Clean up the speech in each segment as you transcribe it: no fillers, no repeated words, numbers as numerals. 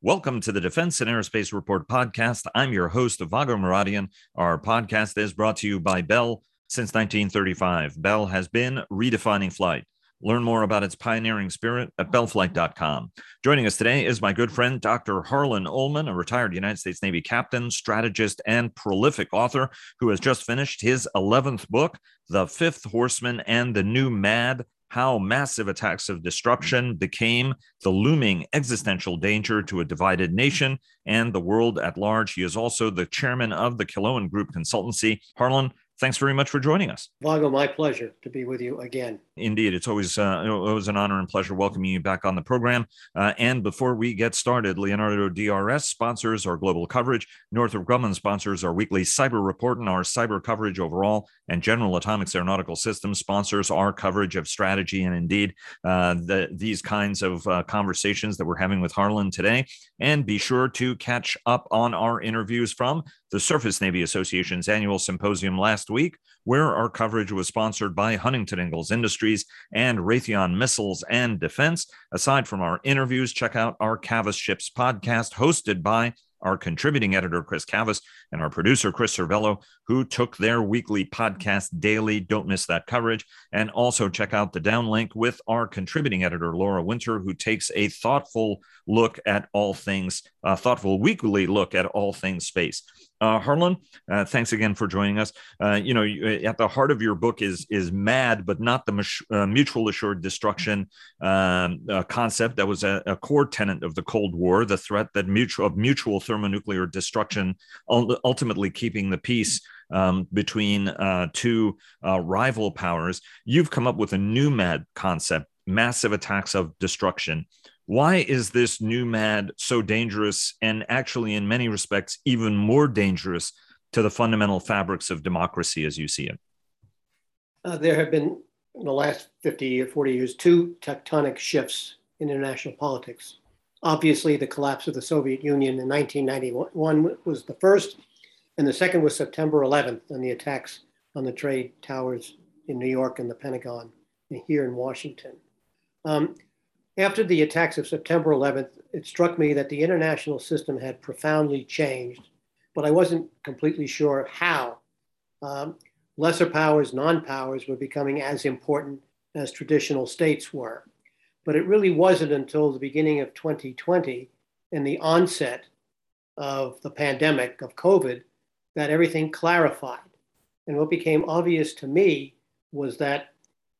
Welcome to the Defense and Aerospace Report podcast. I'm your host, Vago Maradian. Our podcast is brought to you by Bell since 1935. Bell has been redefining flight. Learn more about its pioneering spirit at bellflight.com. Joining us today is my good friend, Dr. Harlan Ullman, a retired United States Navy captain, strategist, and prolific author who has just finished his 11th book, The Fifth Horseman and the New Mad, How Massive Attacks of Disruption Became the Looming Existential Danger to a Divided Nation and the World at Large. He is also the chairman of the Killowan Group Consultancy. Harlan, thanks very much for joining us. Vago, my pleasure to be with you again. Indeed, it's always an honor and pleasure welcoming you back on the program. And before we get started, Leonardo DRS sponsors our global coverage, Northrop Grumman sponsors our weekly cyber report and our cyber coverage overall, and General Atomics Aeronautical Systems sponsors our coverage of strategy and indeed these kinds of conversations that we're having with Harlan today. And be sure to catch up on our interviews from the Surface Navy Association's annual symposium last week, where our coverage was sponsored by Huntington Ingalls Industries and Raytheon Missiles and Defense. Aside from our interviews, check out our Cavas Ships podcast hosted by our contributing editor, Chris Cavas, and our producer, Chris Cervello, who took their weekly podcast daily. Don't miss that coverage. And also check out the downlink with our contributing editor, Laura Winter, who takes a thoughtful look at all things, thoughtful weekly look at all things space. Harlan, thanks again for joining us. You know, at the heart of your book is MAD, but not the mutual assured destruction concept that was a core tenet of the Cold War, the threat that mutual thermonuclear destruction, ultimately keeping the peace between two rival powers. You've come up with a new MAD concept, massive attacks of destruction. Why is this new MAD so dangerous and actually in many respects even more dangerous to the fundamental fabrics of democracy as you see it? There have been in the last 50 or 40 years, two tectonic shifts in international politics. Obviously, the collapse of the Soviet Union in 1991 was the first, and the second was September 11th and the attacks on the trade towers in New York and the Pentagon and here in Washington. After the attacks of September 11th, it struck me that the international system had profoundly changed, but I wasn't completely sure how. Lesser powers, non-powers were becoming as important as traditional states were. But it really wasn't until the beginning of 2020 and the onset of the pandemic of COVID that everything clarified. And what became obvious to me was that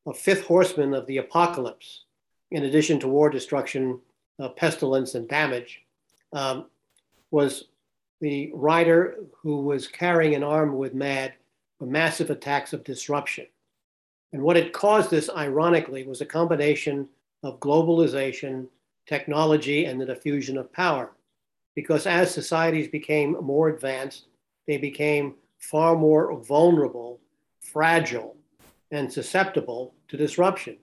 a fifth horseman of the apocalypse, in addition to war, destruction, pestilence, and damage, was the rider who was carrying an arm with MAD for massive attacks of disruption. And what had caused this, ironically, was a combination of globalization, technology, and the diffusion of power. Because as societies became more advanced, they became far more vulnerable, fragile, and susceptible to disruption.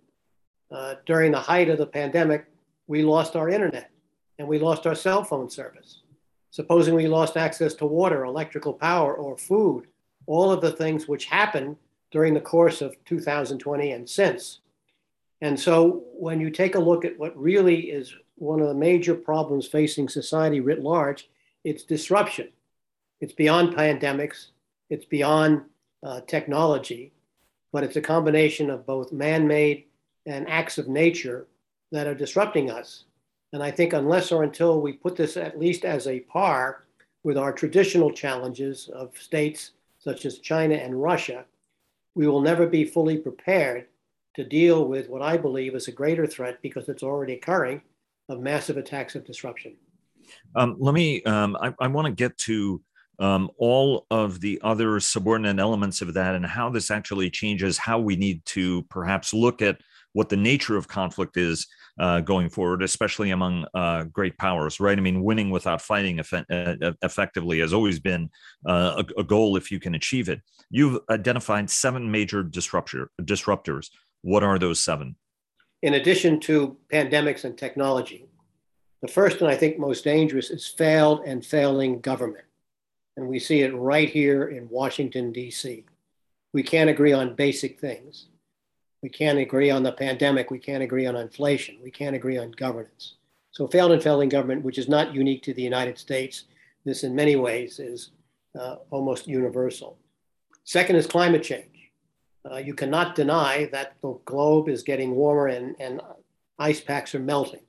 During the height of the pandemic, we lost our internet and we lost our cell phone service. Supposing we lost access to water, electrical power, or food, all of the things which happened during the course of 2020 and since. And so when you take a look at what really is one of the major problems facing society writ large, it's disruption. It's beyond pandemics, it's beyond technology, but it's a combination of both man-made and acts of nature that are disrupting us. And I think unless or until we put this at least as a par with our traditional challenges of states such as China and Russia, we will never be fully prepared to deal with what I believe is a greater threat, because it's already occurring, of massive attacks of disruption. I wanna get to all of the other subordinate elements of that and how this actually changes how we need to perhaps look at what the nature of conflict is going forward, especially among great powers, right? I mean, winning without fighting effectively has always been a goal if you can achieve it. You've identified seven major disruptors. What are those seven? In addition to pandemics and technology, the first and I think most dangerous is failed and failing government. And we see it right here in Washington, D.C. We can't agree on basic things. We can't agree on the pandemic. We can't agree on inflation. We can't agree on governance. So failed and failing government, which is not unique to the United States. This in many ways is almost universal. Second is climate change. You cannot deny that the globe is getting warmer and ice packs are melting.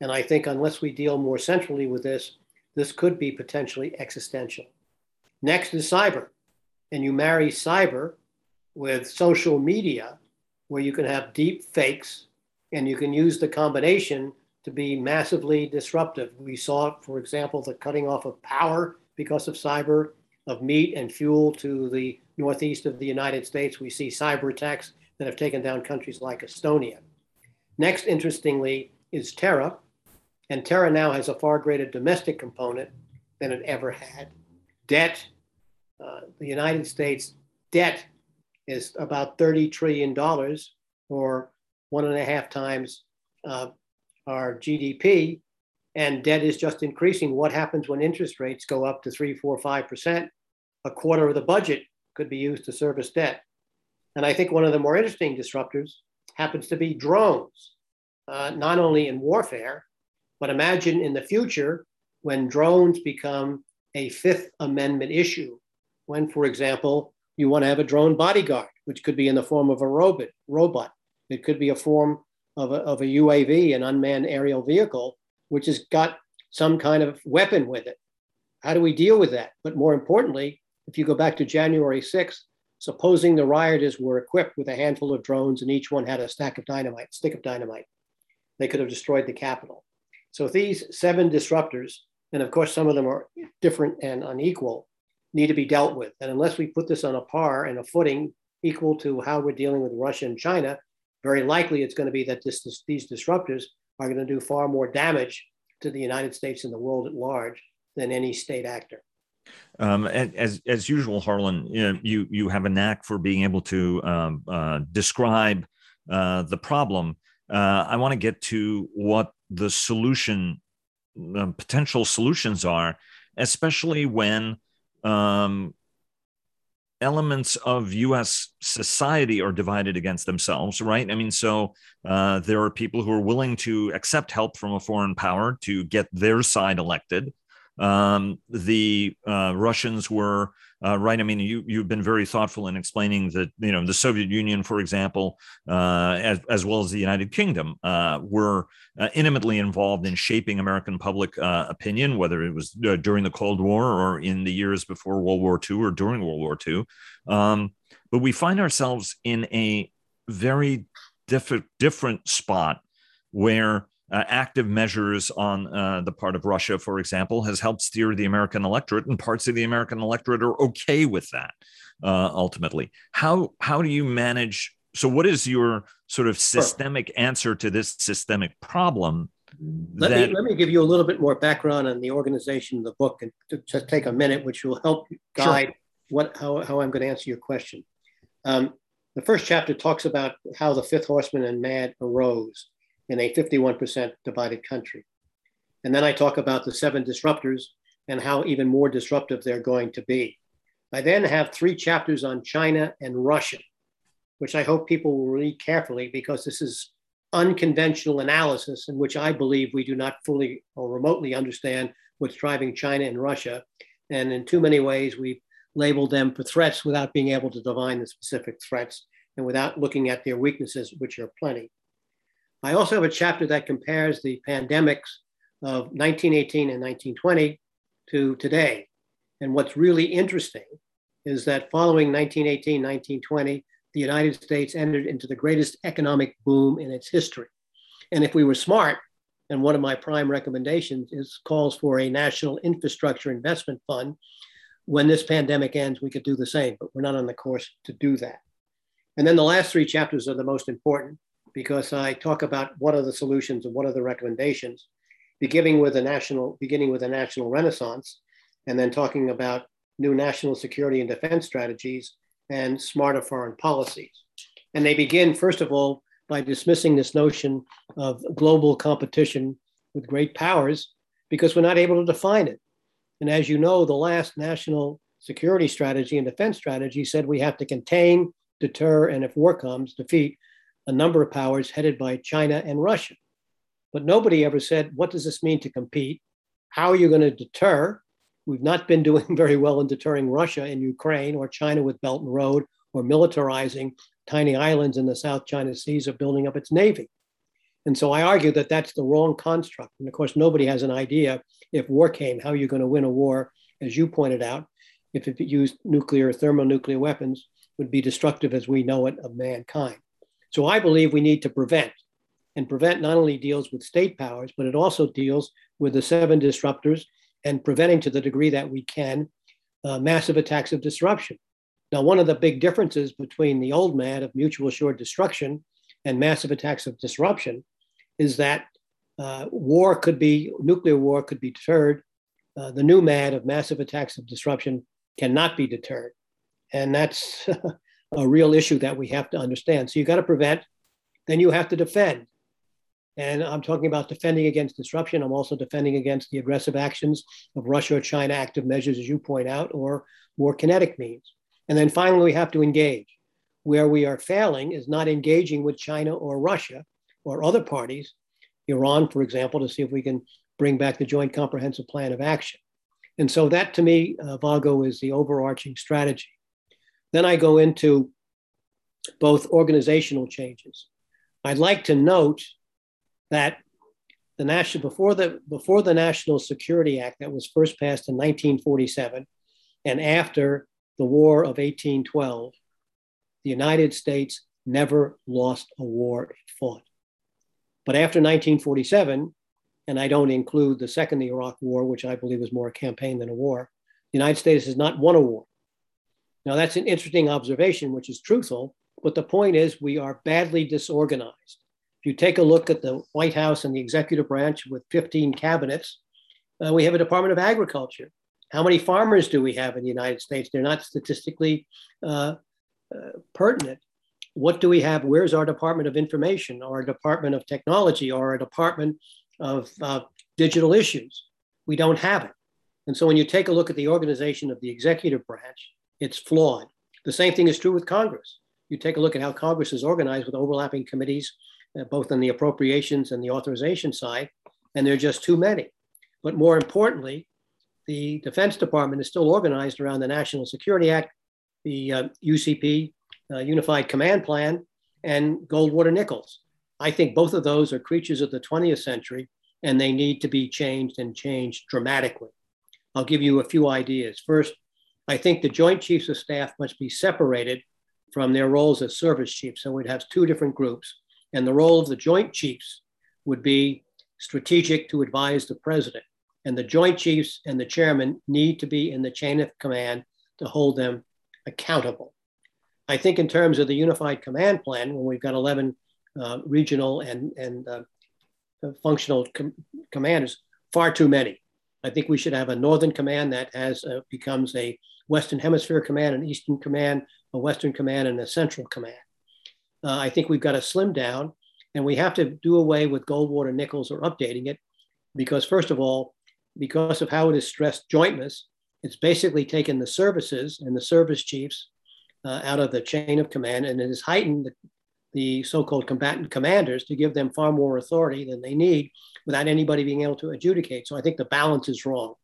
And I think unless we deal more centrally with this, this could be potentially existential. Next is cyber. And you marry cyber with social media, where you can have deep fakes and you can use the combination to be massively disruptive. We saw, for example, the cutting off of power because of cyber, of meat and fuel to the northeast of the United States. We see cyber attacks that have taken down countries like Estonia. Next, interestingly, is Terra. And Terra now has a far greater domestic component than it ever had. Debt, the United States debt is about $30 trillion, or 1.5 times our GDP, and debt is just increasing. What happens when interest rates go up to 3%, 4%, 5%? A quarter of the budget could be used to service debt. And I think one of the more interesting disruptors happens to be drones, not only in warfare, but imagine in the future when drones become a Fifth Amendment issue, when, for example, you want to have a drone bodyguard, which could be in the form of a robot. It could be a form of a UAV, an unmanned aerial vehicle, which has got some kind of weapon with it. How do we deal with that? But more importantly, if you go back to January 6th, supposing the rioters were equipped with a handful of drones and each one had a stick of dynamite, they could have destroyed the Capitol. So these 7 disruptors, and of course some of them are different and unequal, need to be dealt with. And unless we put this on a par and a footing equal to how we're dealing with Russia and China, very likely it's going to be that these disruptors are going to do far more damage to the United States and the world at large than any state actor. And as usual, Harlan, you have a knack for being able to describe the problem. I want to get to what the potential solutions are, especially when elements of U.S. society are divided against themselves, right? I mean, so there are people who are willing to accept help from a foreign power to get their side elected. The Russians were right. I mean, you've been very thoughtful in explaining that, the Soviet Union, for example, as well as the United Kingdom, were intimately involved in shaping American public opinion, whether it was during the Cold War or in the years before World War II or during World War II. But we find ourselves in a very different spot where active measures on the part of Russia, for example, has helped steer the American electorate, and parts of the American electorate are okay with that, ultimately. How do you manage? So what is your sort of systemic answer to this systemic problem? Let me give you a little bit more background on the organization of the book, and just take a minute, which will help guide how I'm going to answer your question. The first chapter talks about how the Fifth Horseman and Mad arose in a 51% divided country. And then I talk about the 7 disruptors and how even more disruptive they're going to be. I then have 3 chapters on China and Russia, which I hope people will read carefully, because this is unconventional analysis in which I believe we do not fully or remotely understand what's driving China and Russia. And in too many ways, we've labeled them for threats without being able to divine the specific threats and without looking at their weaknesses, which are plenty. I also have a chapter that compares the pandemics of 1918 and 1920 to today. And what's really interesting is that following 1918, 1920, the United States entered into the greatest economic boom in its history. And if we were smart, and one of my prime recommendations is calls for a national infrastructure investment fund, when this pandemic ends, we could do the same, but we're not on the course to do that. And then the last 3 chapters are the most important, because I talk about what are the solutions and what are the recommendations, beginning with a national renaissance, and then talking about new national security and defense strategies and smarter foreign policies. And they begin, first of all, by dismissing this notion of global competition with great powers, because we're not able to define it. And as you know, the last national security strategy and defense strategy said we have to contain, deter, and if war comes, defeat a number of powers headed by China and Russia. but nobody ever said, what does this mean to compete? How are you going to deter? We've not been doing very well in deterring Russia and Ukraine, or China with Belt and Road, or militarizing tiny islands in the South China Seas, or building up its navy. And so I argue that that's the wrong construct. And of course, nobody has an idea if war came, how you're going to win a war, as you pointed out, if it used nuclear or thermonuclear weapons, would be destructive as we know it of mankind. So I believe we need to prevent. And prevent not only deals with state powers, but it also deals with the seven disruptors and preventing to the degree that we can massive attacks of disruption. Now, one of the big differences between the old mad of mutual assured destruction and massive attacks of disruption is that nuclear war could be deterred. The new mad of massive attacks of disruption cannot be deterred. And that's a real issue that we have to understand. So you got to prevent, then you have to defend. And I'm talking about defending against disruption. I'm also defending against the aggressive actions of Russia or China, active measures, as you point out, or more kinetic means. And then finally, we have to engage. Where we are failing is not engaging with China or Russia or other parties, Iran, for example, to see if we can bring back the Joint Comprehensive Plan of Action. And so that, to me, Vago, is the overarching strategy. Then I go into both organizational changes. I'd like to note that before the National Security Act that was first passed in 1947 and after the War of 1812, the United States never lost a war it fought. But after 1947, and I don't include the second Iraq War, which I believe was more a campaign than a war, the United States has not won a war. Now that's an interesting observation, which is truthful, but the point is we are badly disorganized. If you take a look at the White House and the executive branch with 15 cabinets, we have a Department of Agriculture. How many farmers do we have in the United States? They're not statistically pertinent. What do we have? Where's our Department of Information, or our Department of Technology, or our Department of Digital Issues? We don't have it. And so when you take a look at the organization of the executive branch, it's flawed. The same thing is true with Congress. You take a look at how Congress is organized with overlapping committees, both on the appropriations and the authorization side, and there are just too many. But more importantly, the Defense Department is still organized around the National Security Act, the UCP, Unified Command Plan, and Goldwater-Nichols. I think both of those are creatures of the 20th century, and they need to be changed, and changed dramatically. I'll give you a few ideas. First, I think the Joint Chiefs of Staff must be separated from their roles as service chiefs. So we'd have two different groups. And the role of the Joint Chiefs would be strategic, to advise the president. And the Joint Chiefs and the chairman need to be in the chain of command to hold them accountable. I think in terms of the Unified Command Plan, when we've got 11 regional and functional commanders, far too many. I think we should have a Northern Command that becomes a Western Hemisphere Command, an Eastern Command, a Western Command, and a Central Command. I think we've got to slim down, and we have to do away with Goldwater-Nichols or updating it, because first of all, because of how it is stressed jointness, it's basically taken the services and the service chiefs out of the chain of command, and it has heightened the so-called combatant commanders to give them far more authority than they need without anybody being able to adjudicate. So I think the balance is wrong.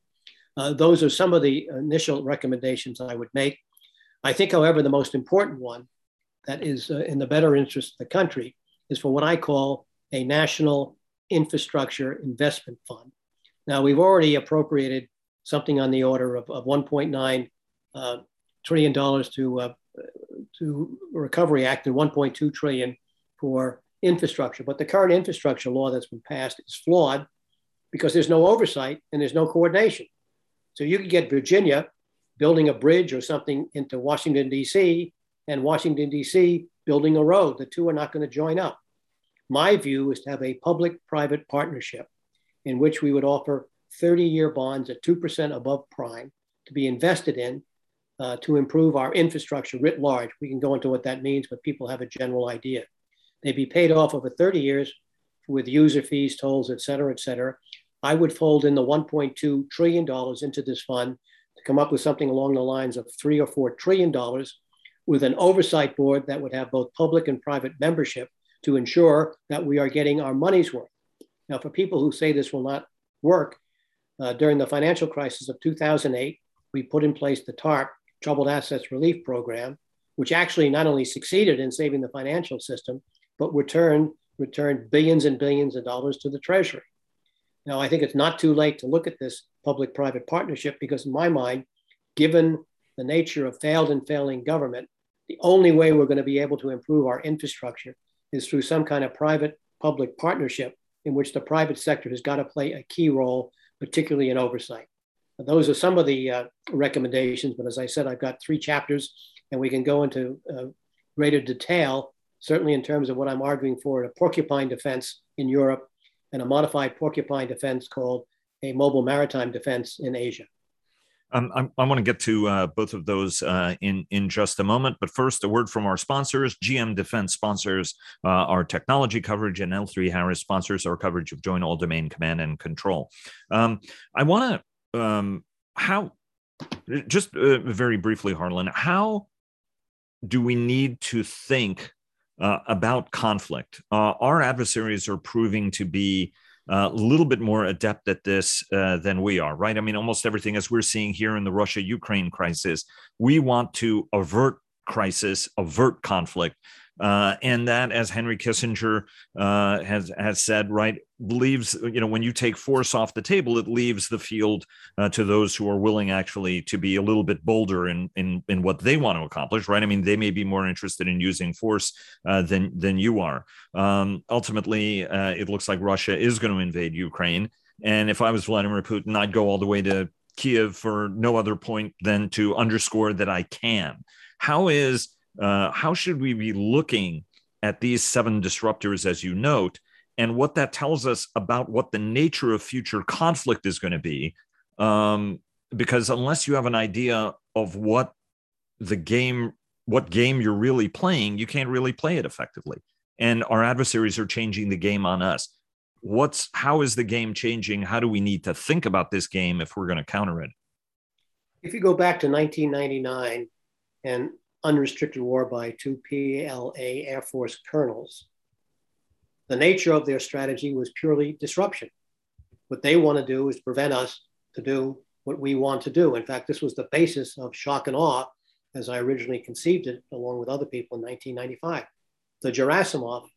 Those are some of the initial recommendations I would make. I think, however, the most important one that is in the better interest of the country is for what I call a national infrastructure investment fund. Now, we've already appropriated something on the order of $1.9 trillion to Recovery Act and $1.2 trillion for infrastructure. But the current infrastructure law that's been passed is flawed because there's no oversight and there's no coordination. So you could get Virginia building a bridge or something into Washington, D.C., and Washington, D.C. building a road. The two are not going to join up. My view is to have a public-private partnership in which we would offer 30-year bonds at 2% above prime to be invested in to improve our infrastructure writ large. We can go into what that means, but people have a general idea. They'd be paid off over 30 years with user fees, tolls, et cetera, et cetera. I would fold in the $1.2 trillion into this fund to come up with something along the lines of $3 or $4 trillion with an oversight board that would have both public and private membership to ensure that we are getting our money's worth. Now, for people who say this will not work, during the financial crisis of 2008, we put in place the TARP, Troubled Assets Relief Program, which actually not only succeeded in saving the financial system, but returned billions and billions of dollars to the Treasury. Now, I think it's not too late to look at this public-private partnership because, in my mind, given the nature of failed and failing government, the only way we're going to be able to improve our infrastructure is through some kind of private-public partnership in which the private sector has got to play a key role, particularly in oversight. Those are some of the recommendations, but as I said, I've got 3 chapters and we can go into greater detail, certainly in terms of what I'm arguing for, a porcupine defense in Europe and a modified porcupine defense called a mobile maritime defense in Asia. I want to get to both of those in just a moment, but first, a word from our sponsors. GM Defense sponsors our technology coverage, and L3Harris sponsors our coverage of Joint All-Domain Command and Control. I want to, very briefly, Harlan, how do we need to think about conflict? Our adversaries are proving to be a little bit more adept at this than we are, right? I mean, almost everything, as we're seeing here in the Russia-Ukraine crisis, we want to avert crisis, avert conflict. And that, as Henry Kissinger has said, right, leaves, when you take force off the table, it leaves the field to those who are willing actually to be a little bit bolder in what they want to accomplish, right? I mean, they may be more interested in using force than you are. Ultimately, it looks like Russia is going to invade Ukraine. And if I was Vladimir Putin, I'd go all the way to Kiev for no other point than to underscore that I can. How should we be looking at these 7 disruptors, as you note, and what that tells us about what the nature of future conflict is going to be? Because unless you have an idea of what game you're really playing, you can't really play it effectively. And our adversaries are changing the game on us. How is the game changing? How do we need to think about this game if we're going to counter it? If you go back to 1999 and unrestricted war by 2 PLA Air Force colonels, the nature of their strategy was purely disruption. What they want to do is prevent us to do what we want to do. In fact, this was the basis of shock and awe, as I originally conceived it, along with other people in 1995. The Gerasimov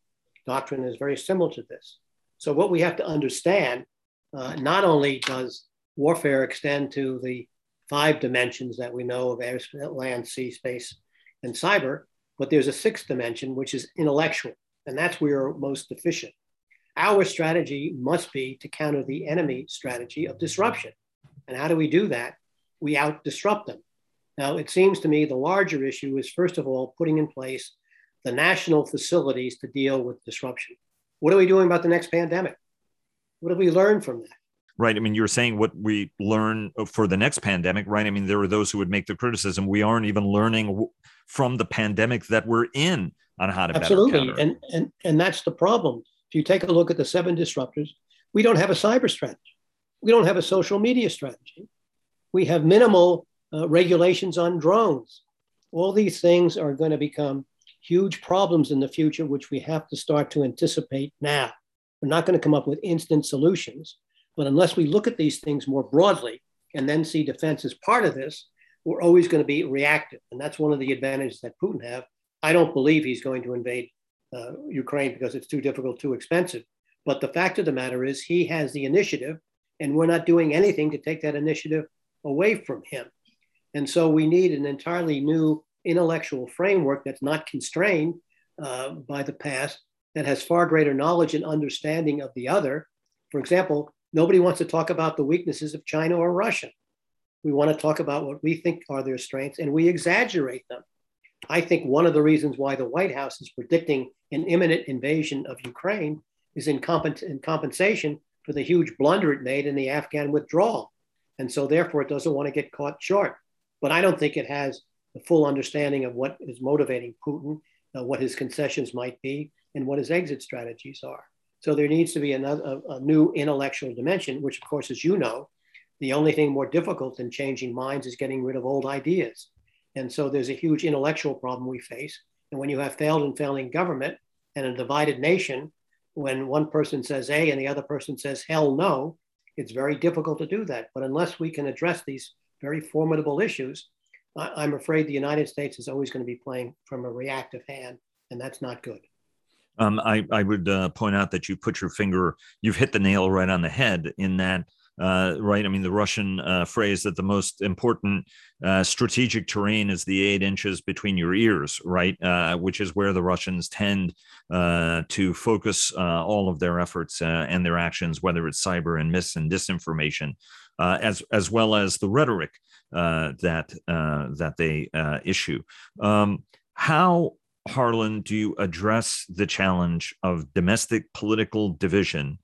doctrine is very similar to this. So what we have to understand, not only does warfare extend to the 5 dimensions that we know of: air, land, sea, space, and cyber, but there's a 6th dimension, which is intellectual, and that's where we're most deficient. Our strategy must be to counter the enemy strategy of disruption. And how do we do that? We out-disrupt them. Now, it seems to me the larger issue is, first of all, putting in place the national facilities to deal with disruption. What are we doing about the next pandemic? What have we learned from that? Right. I mean, you're saying what we learn for the next pandemic, right? I mean, there are those who would make the criticism we aren't even learning from the pandemic that we're in on how to better counter. And that's the problem. If you take a look at the 7 disruptors, we don't have a cyber strategy. We don't have a social media strategy. We have minimal regulations on drones. All these things are going to become huge problems in the future, which we have to start to anticipate now. We're not going to come up with instant solutions. But unless we look at these things more broadly and then see defense as part of this, we're always going to be reactive. And that's one of the advantages that Putin have. I don't believe he's going to invade Ukraine because it's too difficult, too expensive. But the fact of the matter is he has the initiative, and we're not doing anything to take that initiative away from him. And so we need an entirely new intellectual framework that's not constrained by the past, that has far greater knowledge and understanding of the other. For example, nobody wants to talk about the weaknesses of China or Russia. We want to talk about what we think are their strengths, and we exaggerate them. I think one of the reasons why the White House is predicting an imminent invasion of Ukraine is in compensation for the huge blunder it made in the Afghan withdrawal. And so therefore, it doesn't want to get caught short. But I don't think it has the full understanding of what is motivating Putin, what his concessions might be, and what his exit strategies are. So there needs to be a new intellectual dimension, which, of course, as you know, the only thing more difficult than changing minds is getting rid of old ideas. And so there's a huge intellectual problem we face. And when you have failed and failing government and a divided nation, when one person says A and the other person says hell no, it's very difficult to do that. But unless we can address these very formidable issues, I'm afraid the United States is always going to be playing from a reactive hand, and that's not good. I would point out that you put your finger, you've hit the nail right on the head in that, right? I mean, the Russian phrase that the most important strategic terrain is the 8 inches between your ears, right? Which is where the Russians tend to focus all of their efforts and their actions, whether it's cyber and disinformation, as well as the rhetoric that they issue. How, Harlan, do you address the challenge of domestic political division,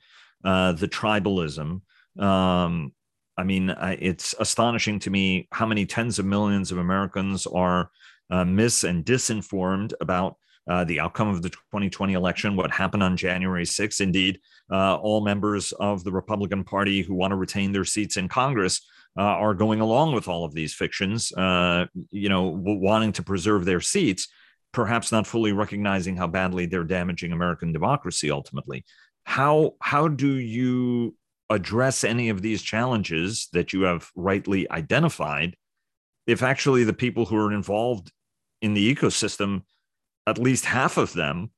the tribalism? I mean, it's astonishing to me how many tens of millions of Americans are mis- and disinformed about the outcome of the 2020 election, what happened on January 6th. Indeed, all members of the Republican Party who want to retain their seats in Congress are going along with all of these fictions, wanting to preserve their seats, perhaps not fully recognizing how badly they're damaging American democracy ultimately. How do you address any of these challenges that you have rightly identified, if actually the people who are involved in the ecosystem, at least half of them,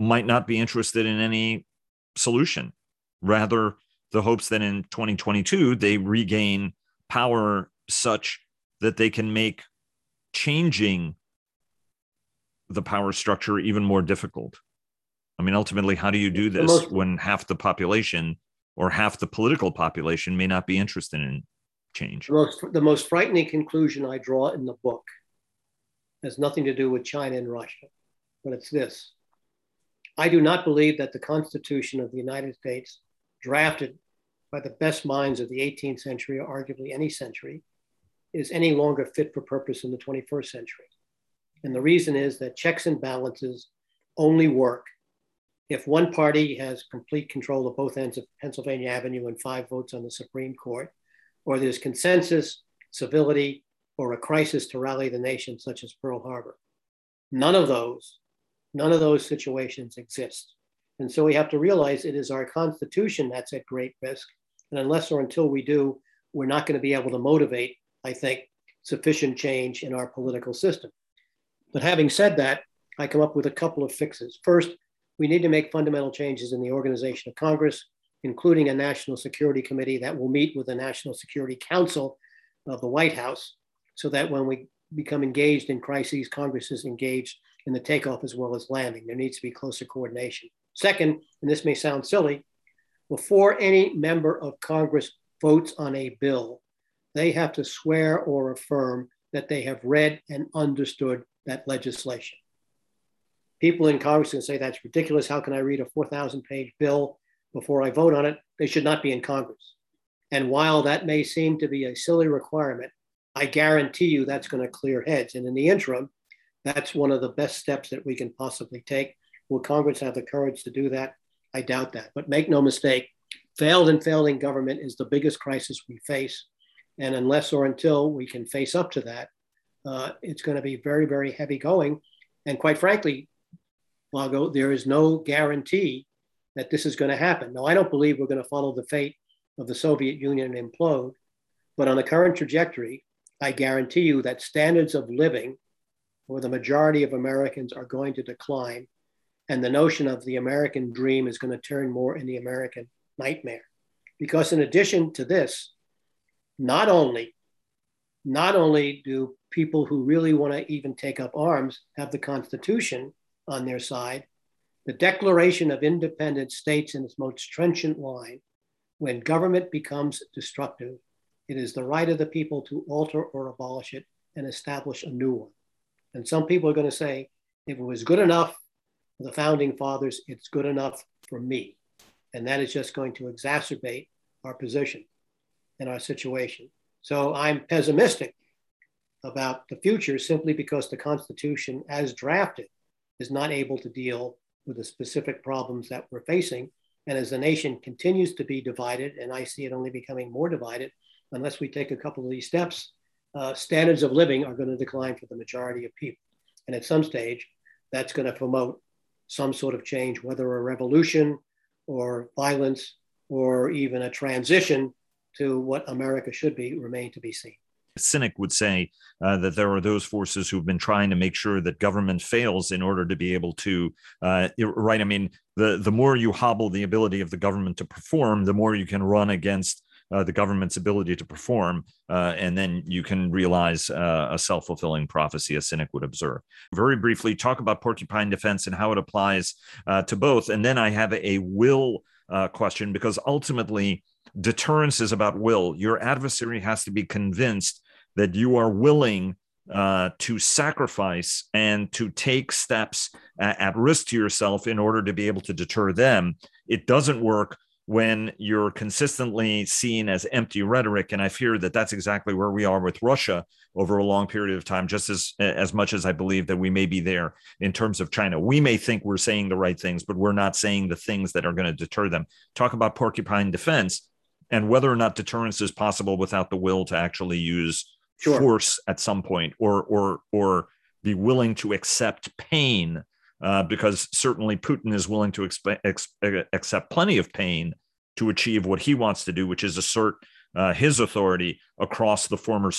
might not be interested in any solution? Rather, the hopes that in 2022, they regain power such that they can make changing the power structure even more difficult. I mean, ultimately, how do you do this when half the population or half the political population may not be interested in change? The most frightening conclusion I draw in the book has nothing to do with China and Russia, but it's this. I do not believe that the Constitution of the United States, drafted by the best minds of the 18th century, or arguably any century, is any longer fit for purpose in the 21st century. And the reason is that checks and balances only work if one party has complete control of both ends of Pennsylvania Avenue and 5 votes on the Supreme Court, or there's consensus, civility, or a crisis to rally the nation, such as Pearl Harbor. None of those situations exist. And so we have to realize it is our Constitution that's at great risk. And unless or until we do, we're not going to be able to motivate, I think, sufficient change in our political system. But having said that, I come up with a couple of fixes. First, we need to make fundamental changes in the organization of Congress, including a National Security Committee that will meet with the National Security Council of the White House, so that when we become engaged in crises, Congress is engaged in the takeoff as well as landing. There needs to be closer coordination. Second, and this may sound silly, before any member of Congress votes on a bill, they have to swear or affirm that they have read and understood that legislation. People in Congress can say, that's ridiculous. How can I read a 4,000-page bill before I vote on it? They should not be in Congress. And while that may seem to be a silly requirement, I guarantee you that's going to clear heads. And in the interim, that's one of the best steps that we can possibly take. Will Congress have the courage to do that? I doubt that. But make no mistake, failed and failing government is the biggest crisis we face. And unless or until we can face up to that, it's going to be very, very heavy going. And quite frankly, Vago, there is no guarantee that this is going to happen. Now, I don't believe we're going to follow the fate of the Soviet Union and implode, but on the current trajectory, I guarantee you that standards of living for the majority of Americans are going to decline, and the notion of the American dream is going to turn more in the American nightmare. Because in addition to this, not only do people who really want to even take up arms have the Constitution on their side, the Declaration of Independence states in its most trenchant line, when government becomes destructive, it is the right of the people to alter or abolish it and establish a new one. And some people are going to say, if it was good enough for the founding fathers, it's good enough for me. And that is just going to exacerbate our position and our situation. So I'm pessimistic about the future simply because the Constitution as drafted is not able to deal with the specific problems that we're facing. And as the nation continues to be divided, and I see it only becoming more divided, unless we take a couple of these steps, standards of living are going to decline for the majority of people. And at some stage, that's going to promote some sort of change, whether a revolution or violence or even a transition to what America should be remain to be seen. A cynic would say that there are those forces who've been trying to make sure that government fails in order to be able to, right? I mean, the more you hobble the ability of the government to perform, the more you can run against the government's ability to perform, and then you can realize a self-fulfilling prophecy, a cynic would observe. Very briefly, talk about porcupine defense and how it applies to both. And then I have a will question, because ultimately deterrence is about will. Your adversary has to be convinced that you are willing to sacrifice and to take steps at risk to yourself in order to be able to deter them. It doesn't work when you're consistently seen as empty rhetoric. And I fear that that's exactly where we are with Russia over a long period of time, just as much as I believe that we may be there in terms of China. We may think we're saying the right things, but we're not saying the things that are going to deter them. Talk about porcupine defense and whether or not deterrence is possible without the will to actually use force at some point, or be willing to accept pain. Because certainly Putin is willing to accept plenty of pain to achieve what he wants to do, which is assert his authority across the former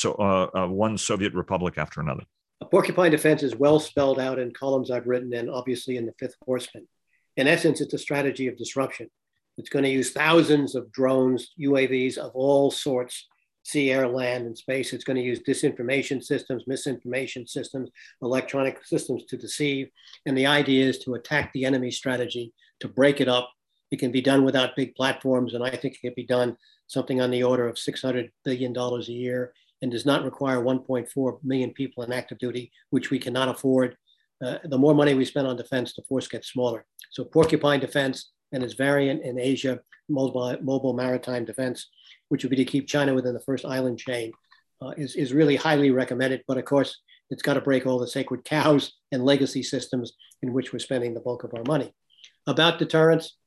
one Soviet republic after another. Porcupine defense is well spelled out in columns I've written and obviously in The Fifth Horseman. In essence, it's a strategy of disruption. It's going to use thousands of drones, UAVs of all sorts, sea, air, land, and space. It's going to use disinformation systems, misinformation systems, electronic systems to deceive. And the idea is to attack the enemy strategy, to break it up. It can be done without big platforms. And I think it can be done something on the order of $600 billion a year and does not require 1.4 million people in active duty, which we cannot afford. The more money we spend on defense, the force gets smaller. So porcupine defense and its variant in Asia, mobile maritime defense, which would be to keep China within the first island chain, is really highly recommended. But of course, it's got to break all the sacred cows and legacy systems in which we're spending the bulk of our money. About deterrence,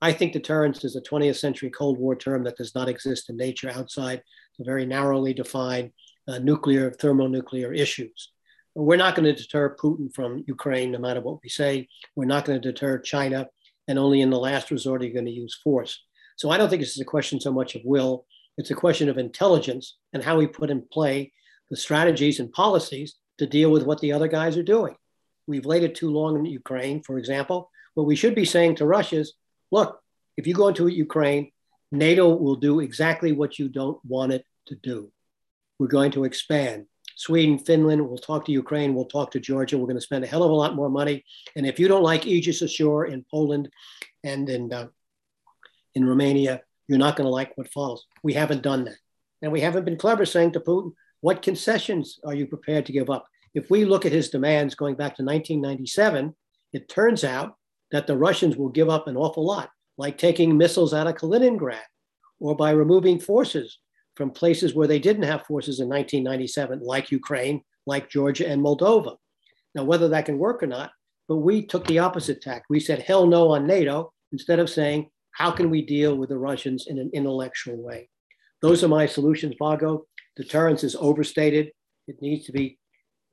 I think deterrence is a 20th century Cold War term that does not exist in nature outside the very narrowly defined thermonuclear issues. We're not going to deter Putin from Ukraine, no matter what we say. We're not going to deter China. And only in the last resort are you going to use force. So I don't think this is a question so much of will. It's a question of intelligence and how we put in play the strategies and policies to deal with what the other guys are doing. We've waited too long in Ukraine, for example. What we should be saying to Russia is, look, if you go into Ukraine, NATO will do exactly what you don't want it to do. We're going to expand. Sweden, Finland, we'll talk to Ukraine, we'll talk to Georgia. We're going to spend a hell of a lot more money. And if you don't like Aegis Ashore in Poland and in Romania, you're not going to like what follows. We haven't done that. And we haven't been clever saying to Putin, what concessions are you prepared to give up? If we look at his demands going back to 1997, it turns out that the Russians will give up an awful lot, like taking missiles out of Kaliningrad or by removing forces from places where they didn't have forces in 1997, like Ukraine, like Georgia and Moldova. Now, whether that can work or not, but we took the opposite tack. We said, hell no on NATO, instead of saying, how can we deal with the Russians in an intellectual way? Those are my solutions, Vago. Deterrence is overstated. It needs to be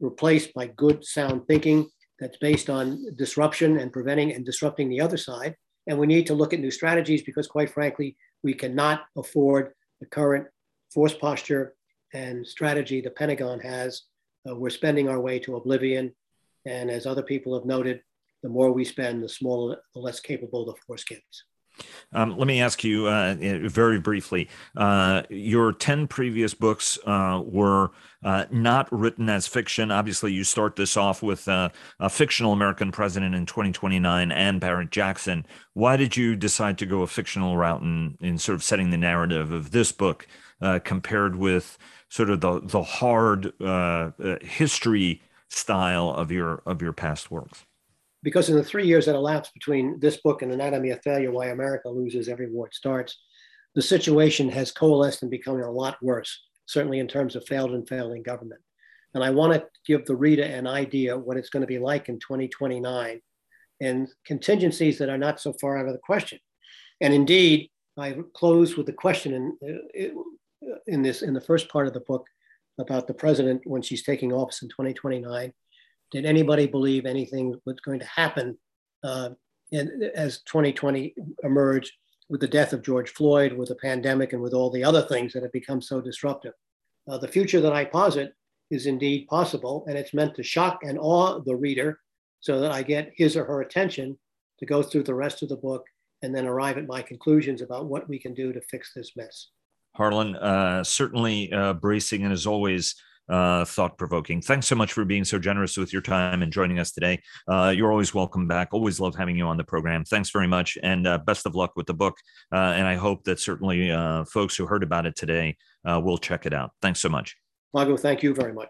replaced by good, sound thinking that's based on disruption and preventing and disrupting the other side. And we need to look at new strategies because, quite frankly, we cannot afford the current force posture and strategy the Pentagon has. We're spending our way to oblivion. And as other people have noted, the more we spend, the smaller, the less capable the force gets. Let me ask you very briefly, your 10 previous books were not written as fiction. Obviously, you start this off with a fictional American president in 2029, Anne Barrett Jackson. Why did you decide to go a fictional route in sort of setting the narrative of this book compared with sort of the hard history style of your past works? Because in the 3 years that elapsed between this book and Anatomy of Failure, Why America Loses Every War It Starts, the situation has coalesced and become a lot worse, certainly in terms of failed and failing government. And I want to give the reader an idea what it's going to be like in 2029 and contingencies that are not so far out of the question. And indeed, I close with the question in the first part of the book about the president when she's taking office in 2029. Did anybody believe anything was going to happen and as 2020 emerged with the death of George Floyd, with the pandemic, and with all the other things that have become so disruptive. The future that I posit is indeed possible, and it's meant to shock and awe the reader so that I get his or her attention to go through the rest of the book and then arrive at my conclusions about what we can do to fix this mess. Harlan, certainly bracing and as always, thought-provoking. Thanks so much for being so generous with your time and joining us today. You're always welcome back. Always love having you on the program. Thanks very much, and best of luck with the book. And I hope that certainly folks who heard about it today will check it out. Thanks so much. Vago, thank you very much.